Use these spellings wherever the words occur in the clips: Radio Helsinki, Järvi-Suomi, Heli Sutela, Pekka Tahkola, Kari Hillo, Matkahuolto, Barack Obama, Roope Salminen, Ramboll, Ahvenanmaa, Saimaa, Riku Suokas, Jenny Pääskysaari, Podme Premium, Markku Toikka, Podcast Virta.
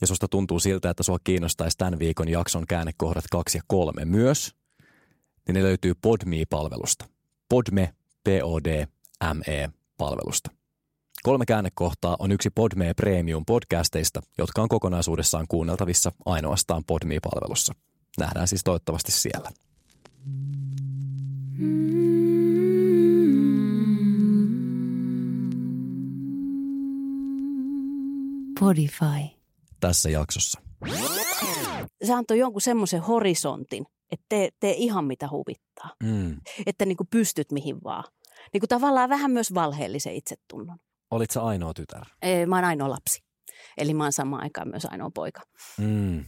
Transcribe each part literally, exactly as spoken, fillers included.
ja susta tuntuu siltä, että sua kiinnostaisi tämän viikon jakson käännekohdat kaksi ja kolme myös, niin ne löytyy Podme-palvelusta. Podme, P O D M E-palvelusta. Kolme käännekohtaa on yksi Podme Premium podcasteista, jotka on kokonaisuudessaan kuunneltavissa ainoastaan Podme-palvelussa. Nähdään siis toivottavasti siellä. Podify. Tässä jaksossa. Se antoi jonkun semmoisen horisontin, että tee, tee ihan mitä huvittaa. Mm. Että niin kuin pystyt mihin vaan. Niin kuin tavallaan vähän myös valheellisen itsetunnon. Olit sä ainoa tytär? Ei, mä oon ainoa lapsi. Eli mä oon samaan aikaan myös ainoa poika. Mm.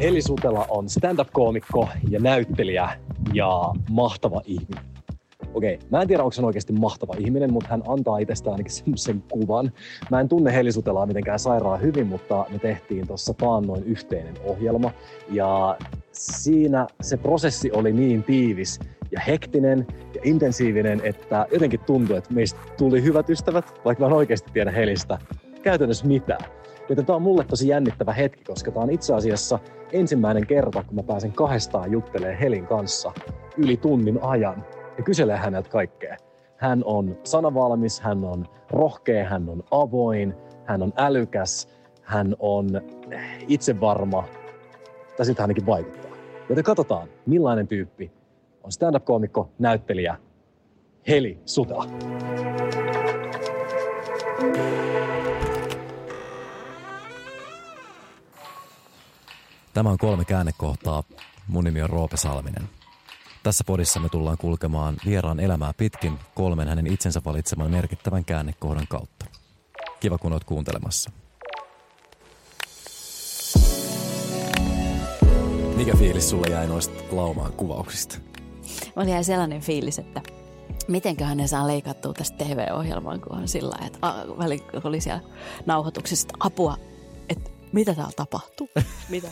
Heli Sutela on stand-up-koomikko ja näyttelijä ja mahtava ihminen. Okei, mä en tiedä, onko hän oikeasti mahtava ihminen, mutta hän antaa itsestään ainakin semmoisen kuvan. Mä en tunne Heli Sutelaa mitenkään sairaan hyvin, mutta me tehtiin tuossa taannoin yhteinen ohjelma. Ja siinä se prosessi oli niin tiivis ja hektinen ja intensiivinen, että jotenkin tuntui, että meistä tuli hyvät ystävät, vaikka mä en oikeasti tiedä Helistä käytännössä mitään. Joten tämä on mulle tosi jännittävä hetki, koska tämä on itse asiassa ensimmäinen kerta, kun mä pääsen kahdestaan juttelemaan Helin kanssa yli tunnin ajan ja kyselee häneltä kaikkea. Hän on sanavalmis, hän on rohkea, hän on avoin, hän on älykäs, hän on itsevarma, tai siltä ainakin vaikuttaa. Joten katsotaan, millainen tyyppi on stand-up-koomikko, näyttelijä Heli Sutela. Tämä on kolme käännekohtaa. Mun nimi on Roope Salminen. Tässä podissa me tullaan kulkemaan vieraan elämää pitkin kolmen hänen itsensä valitseman merkittävän käännekohdan kautta. Kiva, kun oot kuuntelemassa. Mikä fiilis sulle jäi noista laumaan kuvauksista? Mulla jäi sellainen fiilis, että mitenköhän ne saa leikattua tästä T V-ohjelmaan, kun on sillä lailla, että a, väli, oli siellä nauhoituksessa apua, että mitä täällä tapahtuu? Mitä?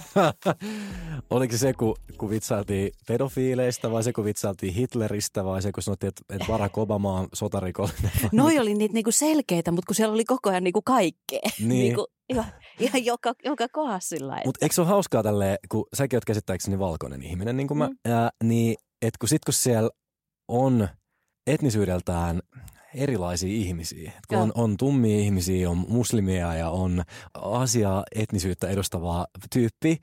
Oliko se, kun, kun vitsailtiin pedofiileista vai se, kun vitsailtiin Hitleristä vai se, kun sanottiin, että, että Barack Obama on sotarikollinen? Noi oli niitä niinku selkeitä, mutta kun siellä oli koko ajan niinku kaikkea. Niin. niinku, ihan, ihan joka, joka kohdassa sillä lailla. Mutta eikö se ole hauskaa tälleen, kun säkin oot käsittääkseni valkoinen ihminen, niin kuin mä, mm. ää, niin että kun sit kun siellä on etnisyydeltään erilaisia ihmisiä. Kun on, on tummia ihmisiä, on muslimia ja on asiaa etnisyyttä edustavaa tyyppiä,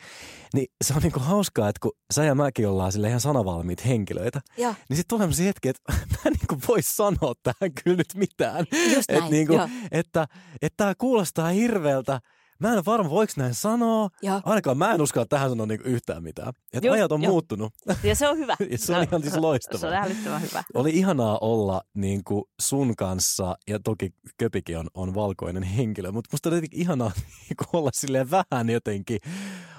niin se on niinku hauskaa, että kun sä ja mäkin ollaan sille ihan sanavalmiit henkilöitä, ja niin sitten tulee sellaisia hetkiä, että mä en niinku voi sanoa tähän kyllä nyt mitään. Just näin, et niinku, että että tämä kuulostaa hirveältä. Mä en ole varma, voiko näin sanoa. Ja ainakaan mä en uskalla tähän sanoa niinku yhtään mitään. Että just, ajat on jo muuttunut. Ja se on hyvä. se on ihan siis loistavaa. Se on älyttömän hyvä. Oli ihanaa olla niinku sun kanssa, ja toki Köpikin on, on valkoinen henkilö, mutta musta on jotenkin ihanaa niinku olla silleen vähän jotenkin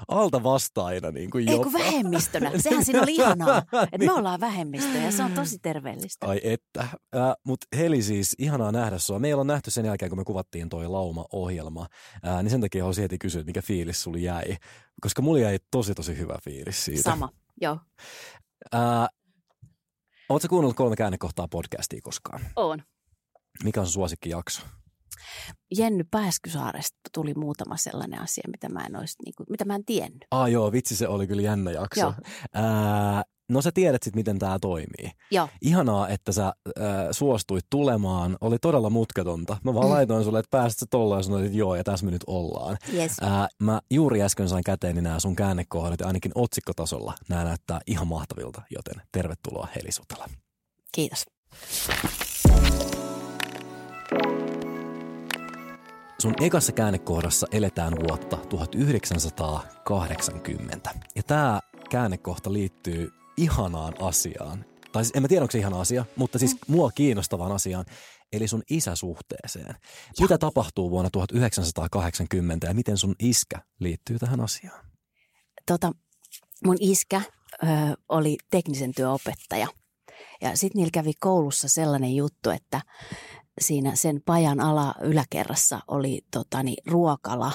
alta vastaina niinku jopa. Ei kun vähemmistönä. Sehän siinä oli ihanaa, että me ollaan vähemmistö ja se on tosi terveellistä. Ai että. Äh, mutta Heli siis, ihanaa nähdä sua. Me ei olla nähty sen jälkeen, kun me kuvattiin toi Lauma-ohjelma, äh, niin sen takia haluaisin heti kysyä, mikä fiilis sulla jäi. Koska mulla jäi tosi tosi hyvä fiilis siitä. Sama, joo. Äh, Oletko kuunnellut kolme käännekohtaa podcastia koskaan? Oon. Mikä on sun suosikkijakso? Jenny Pääskysaaresta tuli muutama sellainen asia, mitä mä en, olisi, niin kuin, mitä mä en tiennyt. Ah joo, vitsi, se oli kyllä jännä jakso. Ää, no sä tiedät sitten, miten tämä toimii. Joo. Ihanaa, että sä ää, suostuit tulemaan. Oli todella mutkatonta. Mä vaan mm. laitoin sulle, että pääset sä tollaan ja sanoit, että joo, ja tässä me nyt ollaan. Yes. Ää, mä juuri äsken sain käteeni nämä sun käännekohdat ja ainakin otsikkotasolla nämä näyttää ihan mahtavilta, joten tervetuloa Heli Sutela. Kiitos. Sun ekassa käännekohdassa eletään vuotta tuhatyhdeksänsataakahdeksankymmentä. Ja tää käännekohta liittyy ihanaan asiaan. Tai siis en mä tiedä, onko se ihana asia, mutta siis mua kiinnostavaan asiaan, eli sun isäsuhteeseen. Mitä tapahtuu vuonna tuhatyhdeksänsataakahdeksankymmentä ja miten sun iskä liittyy tähän asiaan? Tota, mun iskä ö, oli teknisen työopettaja. Ja sitten niillä kävi koulussa sellainen juttu, että siinä sen pajan ala yläkerrassa oli totani, ruokala,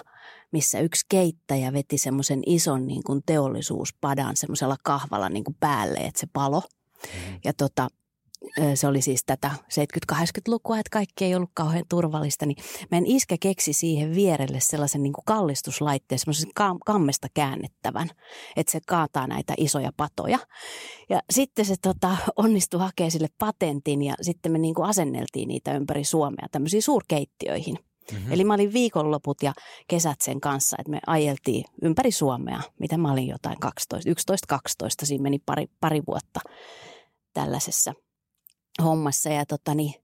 missä yksi keittäjä veti semmoisen ison niin kuin teollisuuspadan semmoisella kahvalla niin kuin päälle, että se palo. Mm. Ja tota, se oli siis tätä seitsemänkymmentä-kahdeksankymmentälukua, että kaikki ei ollut kauhean turvallista. Niin meidän iskä keksi siihen vierelle sellaisen niin kuin kallistuslaitteen, semmoisen kammesta käännettävän, että se kaataa näitä isoja patoja. Ja sitten se tota, onnistui hakemaan sille patentin ja sitten me niin kuin asenneltiin niitä ympäri Suomea tämmöisiin suurkeittiöihin. Mm-hmm. Eli mä olin viikonloput ja kesät sen kanssa, että me ajeltiin ympäri Suomea, mitä mä olin jotain kaksitoista, yksitoista kaksitoista, siinä meni pari, pari vuotta tällaisessa hommassa. Ja totani,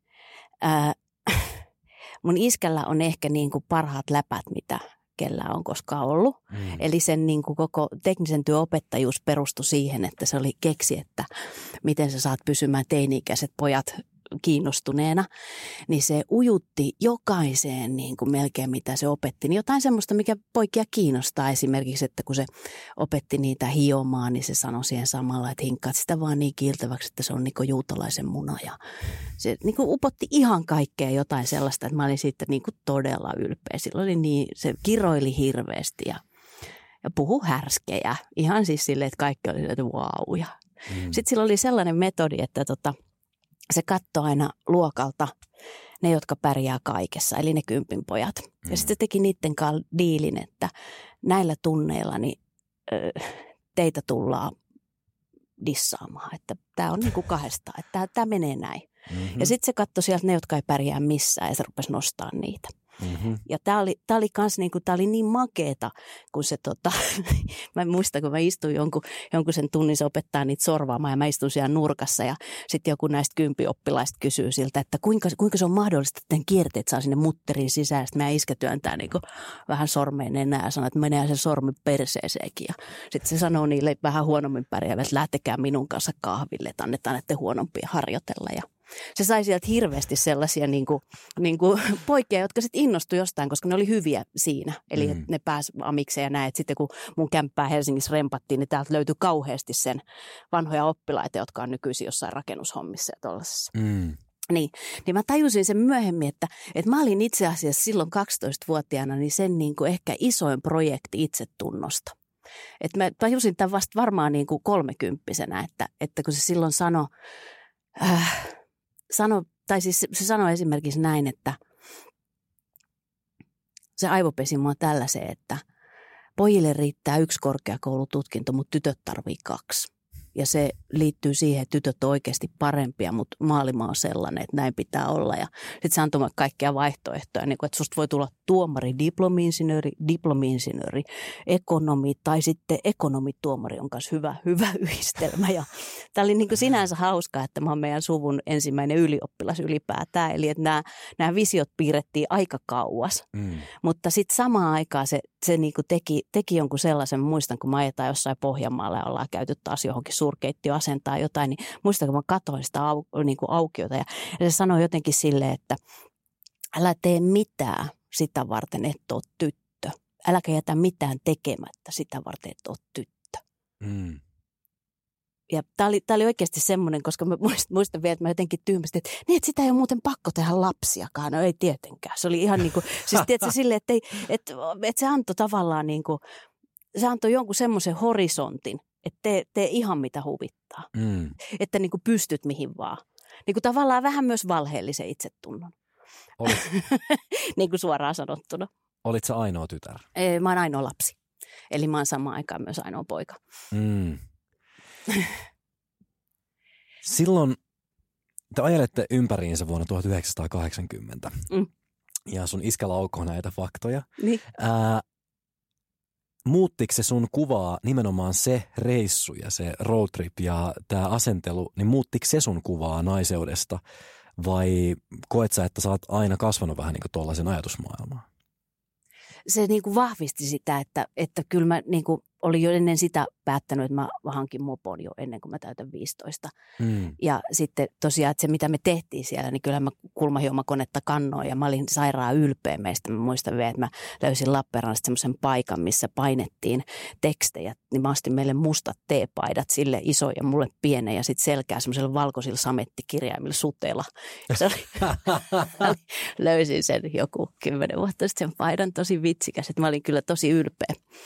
ää, mun iskällä on ehkä niin kuin parhaat läpät, mitä kellä on koskaan ollut. Mm. Eli sen niin kuin koko teknisen työopettajuus perustui siihen, että se oli keksi, että miten sä saat pysymään teini-ikäiset pojat kiinnostuneena, niin se ujutti jokaiseen niin kuin melkein, mitä se opetti. Niin jotain semmoista, mikä poikia kiinnostaa esimerkiksi, että kun se opetti niitä hiomaan, niin se sanoi siihen samalla, että hinkkaat sitä vaan niin kiiltäväksi, että se on niin kuin juutalaisen muna. Ja se niin kuin upotti ihan kaikkea jotain sellaista, että mä olin siitä niin kuin todella ylpeä. Silloin oli niin, se kiroili hirveästi ja, ja puhui härskejä. Ihan siis silleen, että kaikki oli silleen, että vau. Ja mm. sitten sillä oli sellainen metodi, että tota, se katsoi aina luokalta ne, jotka pärjää kaikessa, eli ne kympin pojat. Mm. Ja sitten teki niiden kanssa diilin, että näillä tunneilla niin, ö, teitä tullaan dissaamaan. Että tämä on niin kuin kahdesta, että tämä menee näin. Mm-hmm. Ja sitten se katsoi sieltä ne, jotka ei pärjää missään ja se rupesi nostamaan niitä. Mm-hmm. Ja tämä oli, tää oli, niinku, oli niin makeeta, kun se, tota, mä en muista, kun mä istuin jonkun, jonkun sen tunnin, se opettaa niitä sorvaamaan ja mä istun siellä nurkassa ja sitten joku näistä kympioppilaista kysyy siltä, että kuinka, kuinka se on mahdollista, että tämän kierteet saa sinne mutterin sisään. Sitten meidän iskä työntää niinku vähän sormeen enää ja sanoo, että menee sen sormi perseeseenkin. Sitten se sanoo niille vähän huonommin pärjäävät, että lähtekää minun kanssa kahville, että annetaan näiden huonompia harjoitella ja se sai sieltä hirveästi sellaisia niin kuin, niin kuin poikia, jotka sitten innostui jostain, koska ne oli hyviä siinä. Eli mm. ne pääsi amikseen ja näin, että sitten kun mun kämppää Helsingissä rempattiin, niin täältä löytyi kauheasti sen vanhoja oppilaita, jotka on nykyisin jossain rakennushommissa ja tuollaisessa. Mm. Niin, niin mä tajusin sen myöhemmin, että, että mä olin itse asiassa silloin kaksitoistavuotiaana niin sen niin kuin ehkä isoin projekti itsetunnosta. Että mä tajusin tämän vasta varmaan niin kuin kolmekymppisenä, että, että kun se silloin sanoi... Äh, Sano, tai siis se sanoi esimerkiksi näin, että se aivopesi mua tällaiseen, että pojille riittää yksi korkeakoulututkinto, mutta tytöt tarvii kaksi. Ja se liittyy siihen, että tytöt on oikeasti parempia, mutta maailma on sellainen, että näin pitää olla. Ja sitten se antoi kaikkia vaihtoehtoja, niin kuin, että susta voi tulla tuomari, diplomi-insinööri, diplomi-insinööri, ekonomi tai sitten ekonomituomari on kanssa hyvä, hyvä yhdistelmä. Ja tämä oli niin kuin sinänsä hauskaa, että mä oon meidän suvun ensimmäinen ylioppilas ylipäätään. Eli että nämä, nämä visiot piirrettiin aika kauas, mm. mutta sitten samaan aikaan se, se niin kuin teki, teki jonkun sellaisen, muistan kun me ajetaan jossain Pohjanmaalla ja ollaan käyty taas johonkin suurkeittiö asentaa jotain, niin muistan, kun mä katsoin sitä au, niin kuin aukiota ja, ja se sanoi jotenkin silleen, että älä tee mitään sitä varten, et ole tyttö. Äläkä jätä mitään tekemättä sitä varten, et ole tyttö. Mm. Ja tämä oli, oli oikeasti semmoinen, koska mä muistan, muistan vielä, että mä jotenkin tyhmästi, että, niin, että sitä ei ole muuten pakko tehdä lapsiakaan. No ei tietenkään. Se oli ihan niin kuin, siis tiedätkö silleen, että, ei, että, että se antoi tavallaan niin kuin, se antoi jonkun semmoisen horisontin, että tee, tee ihan mitä huvittaa. Mm. Että niin kuin pystyt mihin vaan. Niin kuin tavallaan vähän myös valheellisen itsetunnon. Olit... niin kuin suoraan sanottuna. Olit sä ainoa tytär? Ei, mä oon ainoa lapsi. Eli mä oon samaan aikaan myös ainoa poika. Mm. Silloin te ajelette ympäriinsä vuonna tuhatyhdeksänsataakahdeksankymmentä. Mm. Ja sun iskä laukoo näitä faktoja. Niin. Ää, muuttiko se sun kuvaa nimenomaan se reissu ja se roadtrip ja tämä asentelu, niin muuttiko se sun kuvaa naiseudesta? Vai koet sä, että sä oot aina kasvanut vähän niin kuin tuollaisen ajatusmaailmaan? Se niin kuin vahvisti sitä, että, että kyllä mä niin kuin olin jo ennen sitä päättänyt, että mä hankin mopon jo ennen kuin mä täytän viisitoista. Mm. Ja sitten tosiaan, että se mitä me tehtiin siellä, niin kyllähän mä kulmahiomakonetta kannoin ja mä olin sairaan ylpeä meistä. Mä muistan vielä, että mä löysin Lappeenrannasta semmoisen paikan, missä painettiin tekstejä. Niin mä ostin meille mustat teepaidat, sille iso ja mulle pienen ja sitten selkää semmoisella valkoisilla samettikirjaimilla Sutela. Se oli, löysin sen joku kymmenen vuotta sitten sen paidan, tosi vitsikäs, että mä olin kyllä tosi ylpeä.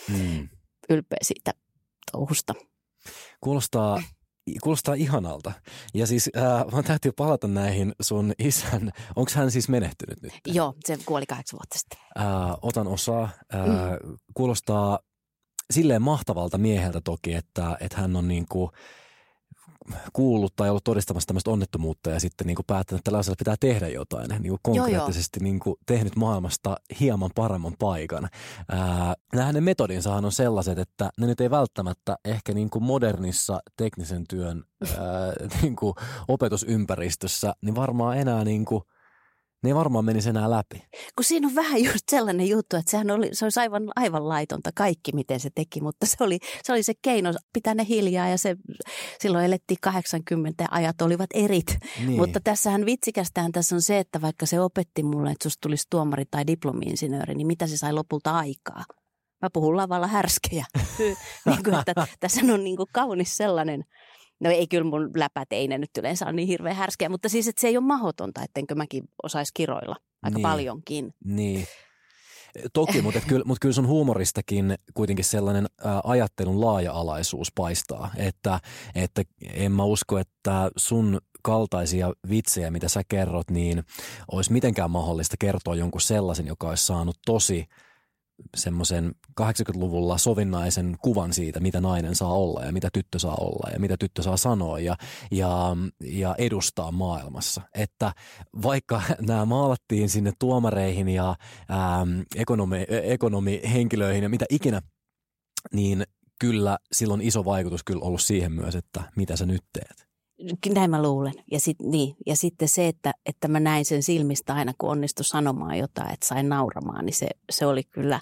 Mm. Ylpeä siitä touhusta. Kuulostaa, kuulostaa ihanalta. Ja siis äh, mä täytyy palata näihin sun isän. Onko hän siis menehtynyt nyt? Joo, se kuoli kahdeksan vuotta sitten. Äh, otan osaa. Äh, mm. Kuulostaa silleen mahtavalta mieheltä toki, että, että hän on niin kuin kuullut tai ollut todistamassa tämmöistä onnettomuutta ja sitten niin kuin päättänyt, että tällaisella pitää tehdä jotain. Niin kuin konkreettisesti joo, joo. Niin kuin tehnyt maailmasta hieman paremman paikan. Ää, nämä hänen metodinsahan on sellaiset, että ne nyt ei välttämättä ehkä niin kuin modernissa teknisen työn ää, niin kuin opetusympäristössä, niin varmaan enää niin kuin ne varmaan menisi enää läpi. Kun siinä on vähän just sellainen juttu, että sehän oli, se olisi aivan, aivan laitonta kaikki, miten se teki, mutta se oli se, oli se keino pitää ne hiljaa ja se, silloin elettiin kahdeksankymmentä ja ajat olivat erit. Niin. Mutta tässähän vitsikästään tässä on se, että vaikka se opetti mulle, että susta tulisi tuomari tai diplomi-insinööri, niin mitä se sai lopulta aikaa? Mä puhun lavalla härskejä. niin kuin, että, tässä on niin kuin kaunis sellainen. No ei kyllä mun läpät, ei ne nyt yleensä ole niin hirveän härskeä, mutta siis että se ei ole mahdotonta, ettenkö mäkin osaisi kiroilla aika niin, paljonkin. Niin, toki, mutta kyllä, mut kyllä sun huumoristakin kuitenkin sellainen ä, ajattelun laaja-alaisuus paistaa, että, että en mä usko, että sun kaltaisia vitsejä, mitä sä kerrot, niin olisi mitenkään mahdollista kertoa jonkun sellaisen, joka olisi saanut tosi semmoisen kahdeksankymmentäluvulla sovinnaisen kuvan siitä, mitä nainen saa olla ja mitä tyttö saa olla ja mitä tyttö saa sanoa ja, ja, ja edustaa maailmassa. Että vaikka nämä maalattiin sinne tuomareihin ja äm, ekonomi, ekonomihenkilöihin ja mitä ikinä, niin kyllä silloin iso vaikutus kyllä ollut siihen myös, että mitä sä nyt teet. Näin mä luulen. Ja, sit, niin. ja sitten se, että, että mä näin sen silmistä aina, kun onnistui sanomaan jotain, että sain nauramaan, niin se, se oli kyllä,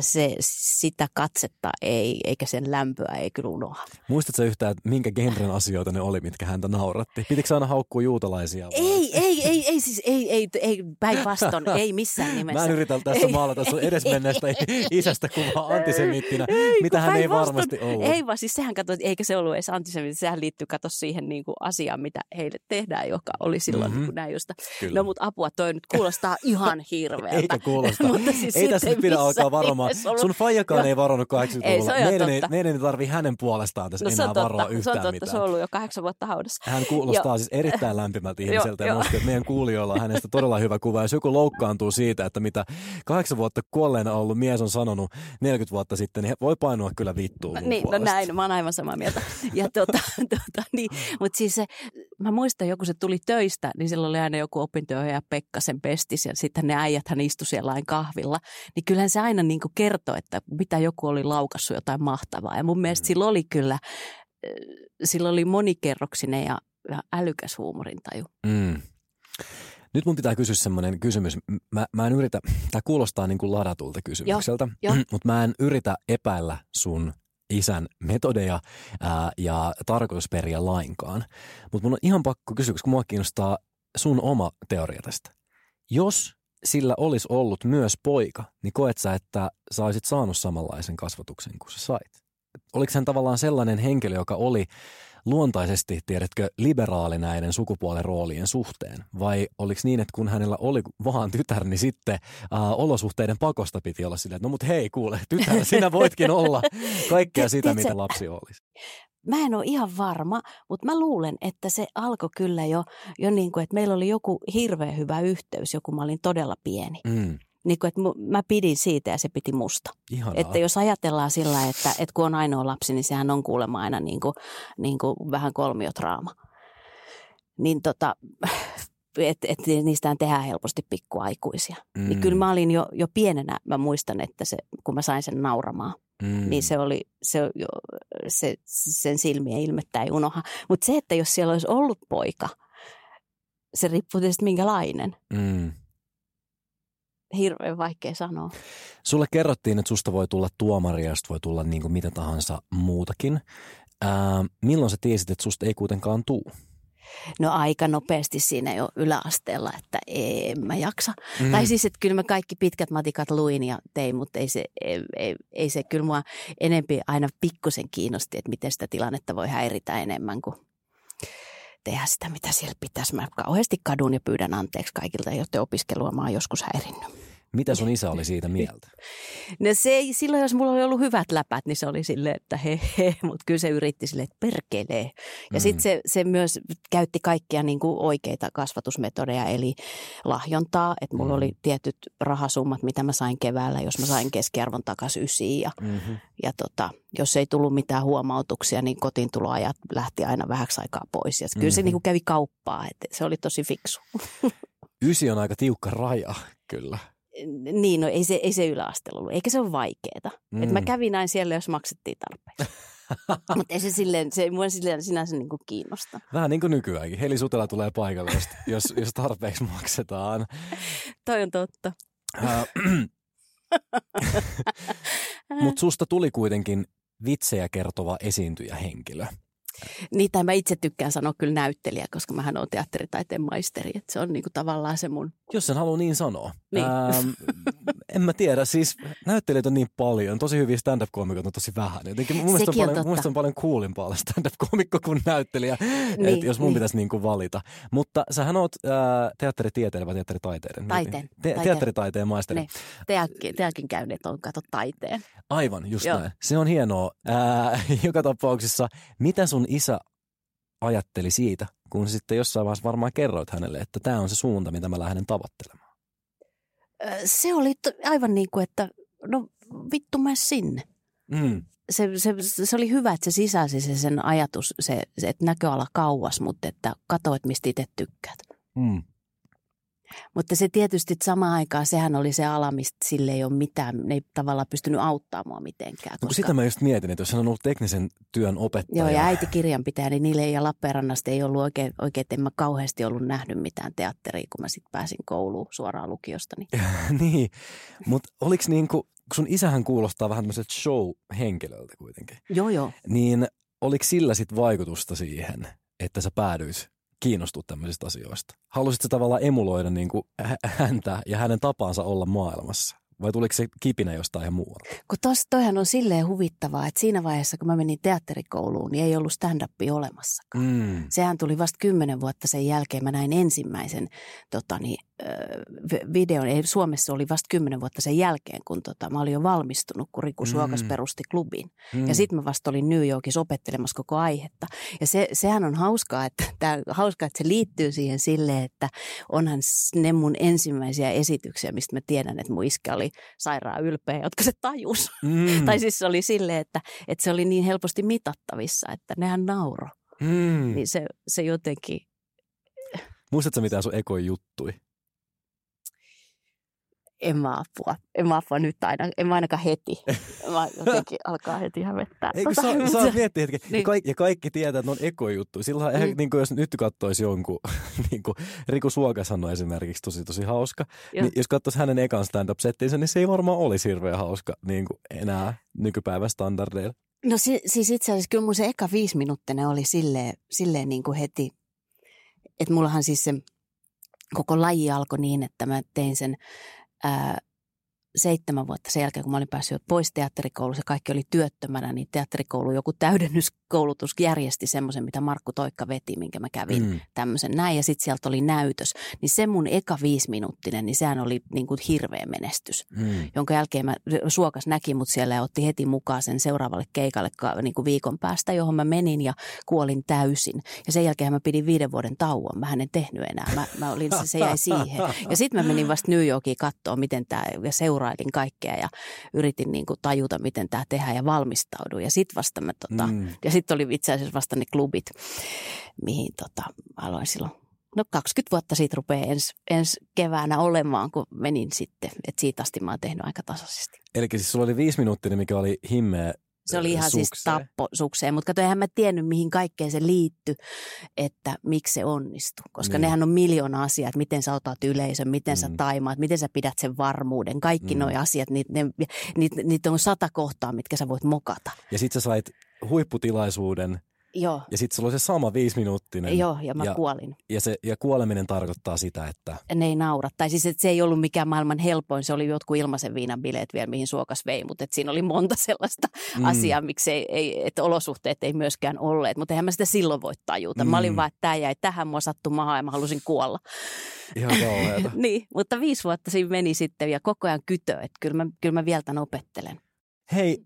se, sitä katsetta ei, eikä sen lämpöä ei kyllä unoha. Muistatko yhtään, että minkä genren asioita ne oli, mitkä häntä nauratti? Pitikö aina haukkua juutalaisia? Ei, ei, ei, ei, siis ei, ei, ei päinvastoin, ei missään nimessä. Mä en yritä tässä maalata sun edesmenneestä isästä kuvaa antisemiittinä, mitä hän ei varmasti ollut. Ei vaan, siis sehän katsoi, eikä se ollut edes antisemiitti, sehän liittyy kato siihen niin kuin asiaan, mitä heille tehdään, joka oli silloin mm-hmm. näin just. Kyllä. No mut apua, toi nyt kuulostaa ihan hirveältä. Eikä kuulostaa. Mutta siis ei tässä pidä alkaa varomaan. Sun faijakaan ei varannut kahdeksankymmentäluvulla. Meidän ei, meidän ei tarvii hänen puolestaan tässä no, enää totta, varoa yhtään mitään. Se on totta, mitään. Se on ollut jo kahdeksan vuotta haudassa. Hän kuulostaa jo. Siis erittäin lämpimältä ihmiseltä jo, ja musta, että meidän kuulijoilla on hänestä todella hyvä kuva. Jos joku loukkaantuu siitä, että mitä kahdeksan vuotta kuolleena ollut mies on sanonut neljäkymmentä vuotta sitten, niin voi painua kyllä vittuun. No, niin, no näin, mä oon aivan samaa mieltä. Ja tuota, tuota, niin, mutta siis se, mä muistan, joku se tuli töistä, niin silloin oli aina joku opinto-ohjaaja Pekkasen pestis ja sitten ne äijät hän istui siellä aina kahvilla. Niin kyllähän se aina niin kertoi, että mitä joku oli laukassut jotain mahtavaa. Ja mun mielestä mm. sillä oli kyllä, sillä oli monikerroksinen ja älykäs huumorintaju. Mm. Nyt mun pitää kysyä semmoinen kysymys. Mä, mä en yritä, tää kuulostaa niin kuin ladatulta kysymykseltä, jo, jo. mutta mä en yritä epäillä sun isän metodeja ää, ja tarkoitusperiä lainkaan. Mutta mun on ihan pakko kysyä, koska mua kiinnostaa sun oma teoria tästä. Jos sillä olisi ollut myös poika, niin koet sä, että sä olisit saanut samanlaisen kasvatuksen kuin sä sait? Oliko hän tavallaan sellainen henkilö, joka oli luontaisesti, tiedätkö, liberaali näiden sukupuolen roolien suhteen? Vai oliko niin, että kun hänellä oli vaan tytär, niin sitten ää, olosuhteiden pakosta piti olla silleen, että no mut hei kuule, tytär, sinä voitkin olla kaikkea sitä, mitä lapsi olisi? Mä en ole ihan varma, mutta mä luulen, että se alkoi kyllä jo, jo niin kuin, että meillä oli joku hirveän hyvä yhteys, joku mä olin todella pieni. Mm. Niin kuin, että mä pidin siitä ja se piti musta. Ihanaa. Että jos ajatellaan sillä, että, että kun on ainoa lapsi, niin sehän on kuulemma aina niin kuin, niin kuin vähän kolmiotraama. Niin tota, että et, niistähän tehdään helposti pikkuaikuisia. Mm. Niin kyllä mä olin jo, jo pienenä, mä muistan, että se, kun mä sain sen nauramaan. Mm. Niin se oli, se, se, sen silmien ilmettä ei unoha. Mutta se, että jos siellä olisi ollut poika, se riippuu tietysti minkälainen. Mm. hirveän vaikea sanoa. Sulle kerrottiin, että susta voi tulla tuomari ja voi tulla niin kuin mitä tahansa muutakin. Ää, milloin sä tiesit, että susta ei kuitenkaan tuu? No aika nopeasti siinä jo yläasteella, että en mä jaksa. Mm. Tai siis, että kyllä mä kaikki pitkät matikat luin ja tein, mutta ei se, ei, ei, ei se kyllä mua enempi aina pikkusen kiinnosti, että miten sitä tilannetta voi häiritä enemmän kuin tehdä sitä, mitä siellä pitäisi. Mä kauheasti kadun ja pyydän anteeksi kaikilta, joiden opiskelua mä oon joskus häirinnyt. Mitä sun isä oli siitä mieltä? No se, silloin jos mulla oli ollut hyvät läpät, niin se oli silleen, että he he, mutta kyllä se yritti silleen, että perkelee. Ja mm-hmm. sitten se, se myös käytti kaikkia niin kuin oikeita kasvatusmetodeja, eli lahjontaa. Että mulla mm-hmm. oli tietyt rahasummat, mitä mä sain keväällä, jos mä sain keskiarvon takaisin ysiin. Ja, mm-hmm. ja tota, jos ei tullut mitään huomautuksia, niin kotiin tuloajat lähti aina vähäksi aikaa pois. Ja kyllä mm-hmm. se niin kuin kävi kauppaa, että se oli tosi fiksu. Ysi on aika tiukka raja, kyllä. Niin, no ei se, ei se yläasteella ollut. Eikä se ole vaikeeta. Mm. Että mä kävin näin siellä, jos maksettiin tarpeeksi. Mutta ei se silleen, se ei mua silleen sinänsä niin kuin kiinnosta. Vähän niin kuin nykyäänkin. Heli Sutela tulee paikalle, jos, jos tarpeeksi maksetaan. Toi on totta. Mutta susta tuli kuitenkin vitsejä kertova esiintyjä henkilö. Niitä mä itse tykkään sanoa kyllä näyttelijä, koska mähän oon teatteritaiteen maisteri, että se on niinku tavallaan se mun... Jos sen haluaa niin sanoa. Niin. Ähm, en mä tiedä, siis näyttelijät on niin paljon, tosi hyviä stand-up-koomikot on tosi vähän. Jotenkin mun mielestä on, on, paljon, mun on paljon coolimpaa olla stand-up-koomikko kuin näyttelijä, niin, et jos mun niin. pitäisi niinku valita. Mutta sähän oot äh, teatteritieteilijä vai teatteritaiteiden? Taiteen. Te- taiteen. Teatteritaiteen maisteri. Niin. Teakin, teakin käyneet on, kato, taiteen. Aivan, just Joo. näin. Se on hienoa. Äh, joka tapauksessa, mitä sun isä ajatteli siitä, kun sitten jossain vaiheessa varmaan kerroit hänelle, että tämä on se suunta, mitä mä lähden tavoittelemaan. Se oli aivan niin kuin, että no vittu mä sinne. Mm. Se, se, se oli hyvä, että se sisäsi se sen ajatus, se, se, että näköala kauas, mutta että katsoit, mistä itse tykkäät. Mm. Mutta se tietysti samaan aikaan, sehän oli se ala, mistä sille ei ole mitään, ne ei tavallaan pystynyt auttamaan mua mitenkään. Koska... No, sitä mä just mietin, että jos hän on ollut teknisen työn opettaja. Joo, ja äiti kirjanpitäjä, niin niille ja Lappeenrannasta ei ollut oikein, oikein en mä kauheasti ollut nähnyt mitään teatteria, kun mä sitten pääsin kouluun suoraan lukiosta. Niin, mutta oliko niin kuin, sun isähän kuulostaa vähän tämmöiseltä show-henkilöltä kuitenkin. Joo, joo. Niin oliko sillä sitten vaikutusta siihen, että sä päädyit kiinnostua tämmöisistä asioista? Halusitko tavallaan emuloida niin kuin häntä ja hänen tapaansa olla maailmassa? Vai tuliko se kipinä jostain ihan muualta? Kun tos, toihan on silleen huvittavaa, että siinä vaiheessa, kun mä menin teatterikouluun, niin ei ollut stand-upia olemassakaan. Mm. Sehän tuli vasta kymmenen vuotta sen jälkeen. Mä näin ensimmäisen totani, videon. Ei, Suomessa oli vasta kymmenen vuotta sen jälkeen, kun tota, mä olin jo valmistunut, kun Riku Suokas mm. perusti klubin. Mm. Ja sit mä vasta olin New Yorkissa opettelemassa koko aihetta. Ja se, sehän on hauskaa että, tää, hauskaa, että se liittyy siihen silleen, että onhan ne mun ensimmäisiä esityksiä, mistä mä tiedän, että mun iskä oli sairaan ylpeä, jotka se tajus. Mm. Tai siis se oli silleen, että, että se oli niin helposti mitattavissa, että nehän nauro. Mm. Niin se, se jotenkin... Muistatko mitään sun ekoi juttui? En mä apua. En mä apua nyt aina. En mä ainakaan heti. Mä jotenkin alkaa heti hävettää. Eikö tota, saa, saa miettiä hetken. Niin. Ja, kaikki, ja kaikki tietää, että ne on ekojuttuja. Silloin mm. niin jos nyt katsoisi jonkun, niin kuin Riku Suoka sanoi esimerkiksi, tosi tosi hauska. Niin, jos katsoisi hänen ekan stand-up-settinsä, niin se ei varmaan olisi hirveän hauska niin kuin enää nykypäivän standardeilla. No si- siis itse asiassa kyllä mun se eka viisiminuuttinen oli silleen, silleen niin kuin heti, että mullahan siis se koko laji alkoi niin, että mä tein sen... Ää, seitsemän vuotta sen jälkeen, kun mä olin päässyt pois teatterikoulussa, kaikki oli työttömänä, niin teatterikoulu joku täydennyskoulutus järjesti semmoisen, mitä Markku Toikka veti, minkä mä kävin mm. tämmöisen näin. Ja sitten sieltä oli näytös. Niin se mun eka viisiminuuttinen, niin sehän oli niin kuin hirveä menestys, mm. jonka jälkeen mä Suokas näki mut siellä ja otti heti mukaan sen seuraavalle keikalle niin kuin viikon päästä, johon mä menin ja kuolin täysin. Ja sen jälkeen mä pidin viiden vuoden tauon. Mä en tehnyt enää. Mä, mä olin, se, se jäi siihen. Ja sitten mä menin vasta New Yorkiin katsoa, miten tää, ja seuraa Railin kaikkea ja yritin niin kuin tajuta, miten tämä tehdään ja valmistauduin. Ja sitten vasta me, tota, mm. ja sitten oli itse asiassa vasta ne klubit, mihin tota, aloin silloin. No kaksikymmentä vuotta siitä rupeaa ens, ensi keväänä olemaan, kun menin sitten. Että siitä asti mä oon tehnyt aika tasaisesti. Eli siis sulla oli viisiminuuttinen, mikä oli himmeä Se oli ihan sukseen. Siis tappo sukseen, mutta kato, eihän mä tiennyt, mihin kaikkeen se liittyi, että miksi se onnistui. Koska niin. nehän on miljoona asiaa, että miten sä otat yleisön, miten mm. sä taimaat, miten sä pidät sen varmuuden. Kaikki mm. nuo asiat, niitä niit, niit on sata kohtaa, mitkä sä voit mokata. Ja sit sä sait huipputilaisuuden. Joo. Ja sitten sulla oli se sama viisiminuuttinen. Joo, ja mä ja, kuolin. Ja, se, ja kuoleminen tarkoittaa sitä, että... Ne ei naura. Tai siis, että se ei ollut mikään maailman helpoin. Se oli jotkut ilmaisen viinan bileet vielä, mihin Suokas vei. Mutta et siinä oli monta sellaista mm. asiaa, miksi ei, ei, että olosuhteet ei myöskään olleet. Mutta eihän mä sitä silloin voi tajuta. Mm. Mä olin vaan, että tämä jäi tähän, mua sattui mahaan ja mä halusin kuolla. Ihan kauheata. Niin, mutta viisi vuotta siinä meni sitten ja koko ajan kytö. Että kyllä mä, kyllä mä vielä tämän opettelen. Hei,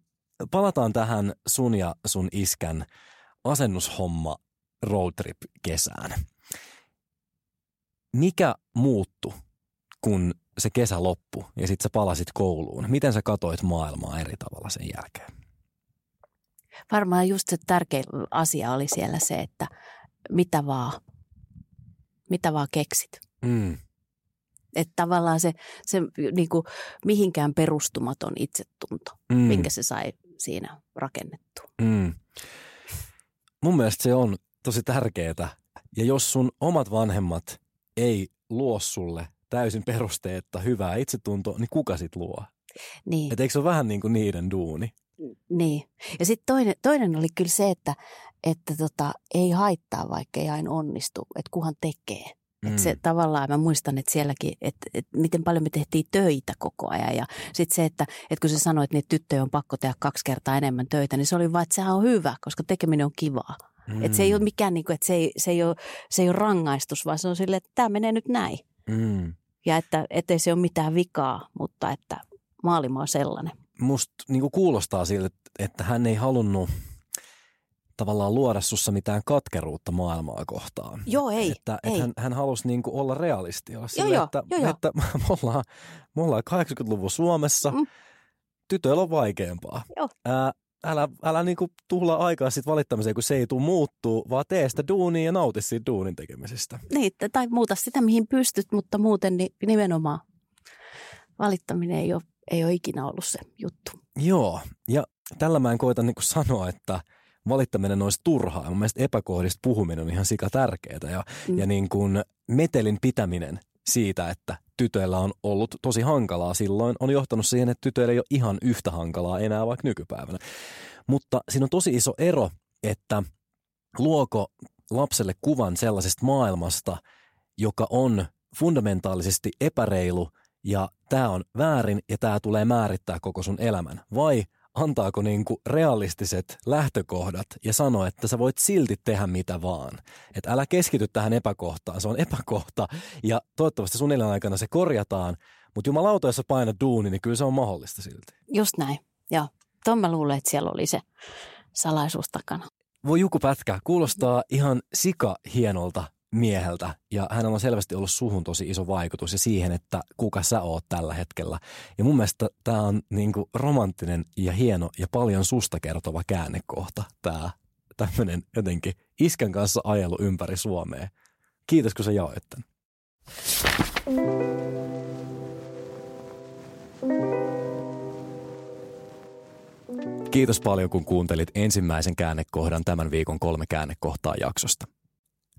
palataan tähän sun ja sun iskän asennushomma roadtrip kesään. Mikä muuttui, kun se kesä loppui ja sitten sä palasit kouluun? Miten sä katoit maailmaa eri tavalla sen jälkeen? Varmaan just se tärkein asia oli siellä se, että mitä vaan, mitä vaan keksit. Mm. Että tavallaan se, se niin kuin mihinkään perustumaton itsetunto, mm. minkä se sai siinä rakennettua. Mm. Mun mielestä se on tosi tärkeää. Ja jos sun omat vanhemmat ei luo sulle täysin perusteetta hyvää itsetuntoa, niin kuka sit luo? Niin. Et eikö se ole vähän niin kuin niiden duuni? Niin. Ja sitten toinen, toinen oli kyllä se, että, että tota, ei haittaa, vaikka ei aina onnistu. Että kuhan tekee. Mm. Että se tavallaan, mä muistan, että sielläkin, että, että miten paljon me tehtiin töitä koko ajan. Ja sitten se, että, että kun sä sanoit, että niitä tyttöjä on pakko tehdä kaksi kertaa enemmän töitä, niin se oli vaan, että sehän on hyvä, koska tekeminen on kivaa. Mm. Että se ei ole mikään, niin kuin, että se ei, se, ei ole, se ei ole rangaistus, vaan se on silleen, että tämä menee nyt näin. Mm. Ja että ettei se ole mitään vikaa, mutta että maailma on sellainen. Musta niin kuin kuulostaa siltä, että hän ei halunnut tavallaan luoda sussa mitään katkeruutta maailmaa kohtaan. Joo, ei. Että, ei. Että hän, hän halusi niin kuin olla realisti. Olla sille, joo, että, joo, että me ollaan, me ollaan kahdeksankymmentäluvun Suomessa. Mm. Tytöillä on vaikeampaa. Ää, älä älä niin kuin tuhlaa aikaa sit valittamiseen, kun se ei tule muuttuu, vaan tee sitä duunia ja nauti siitä duunin tekemisestä. Niin, tai muuta sitä, mihin pystyt, mutta muuten niin nimenomaan valittaminen ei ole, ei ole ikinä ollut se juttu. Joo, ja tällä mä en koeta niin kuin sanoa, että valittaminen olisi turhaa. Mun mielestä epäkohdista puhuminen on ihan sika tärkeää ja, mm. ja niin kuin metelin pitäminen siitä, että tytöillä on ollut tosi hankalaa silloin, on johtanut siihen, että tytöillä ei ole ihan yhtä hankalaa enää vaikka nykypäivänä. Mutta siinä on tosi iso ero, että luoko lapselle kuvan sellaisesta maailmasta, joka on fundamentaalisesti epäreilu ja tämä on väärin ja tämä tulee määrittää koko sun elämän, vai antaako niinku realistiset lähtökohdat ja sanoa, että sä voit silti tehdä mitä vaan. Että älä keskity tähän epäkohtaan, se on epäkohta ja toivottavasti sun elämän aikana se korjataan, mutta jumalauta, jos sä painat duuni, niin kyllä se on mahdollista silti. Just näin, joo. Tuon mä luulen, että siellä oli se salaisuus takana. Voi joku pätkä, kuulostaa ihan sika hienolta mieheltä ja hänellä on selvästi ollut suhun tosi iso vaikutus ja siihen, että kuka sä oot tällä hetkellä. Ja mun mielestä tää on niinku romanttinen ja hieno ja paljon susta kertova käännekohta, tää tämmönen jotenkin iskän kanssa ajelu ympäri Suomea. Kiitos, kun sä jaoit tän. Kiitos paljon, kun kuuntelit ensimmäisen käännekohdan tämän viikon kolme käännekohtaa jaksosta.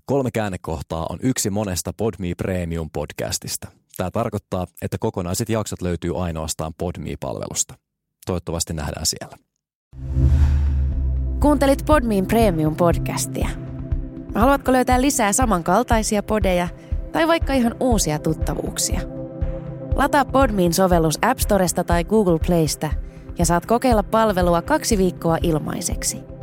Kolme käännekohtaa on yksi monesta Podme Premium podcastista. Tämä tarkoittaa, että kokonaiset jaksot löytyy ainoastaan Podme-palvelusta. Toivottavasti nähdään siellä. Kuuntelit Podme Premium podcastia. Haluatko löytää lisää samankaltaisia podeja tai vaikka ihan uusia tuttavuuksia? Lataa Podmin sovellus App Storesta tai Google Playsta ja saat kokeilla palvelua kaksi viikkoa ilmaiseksi.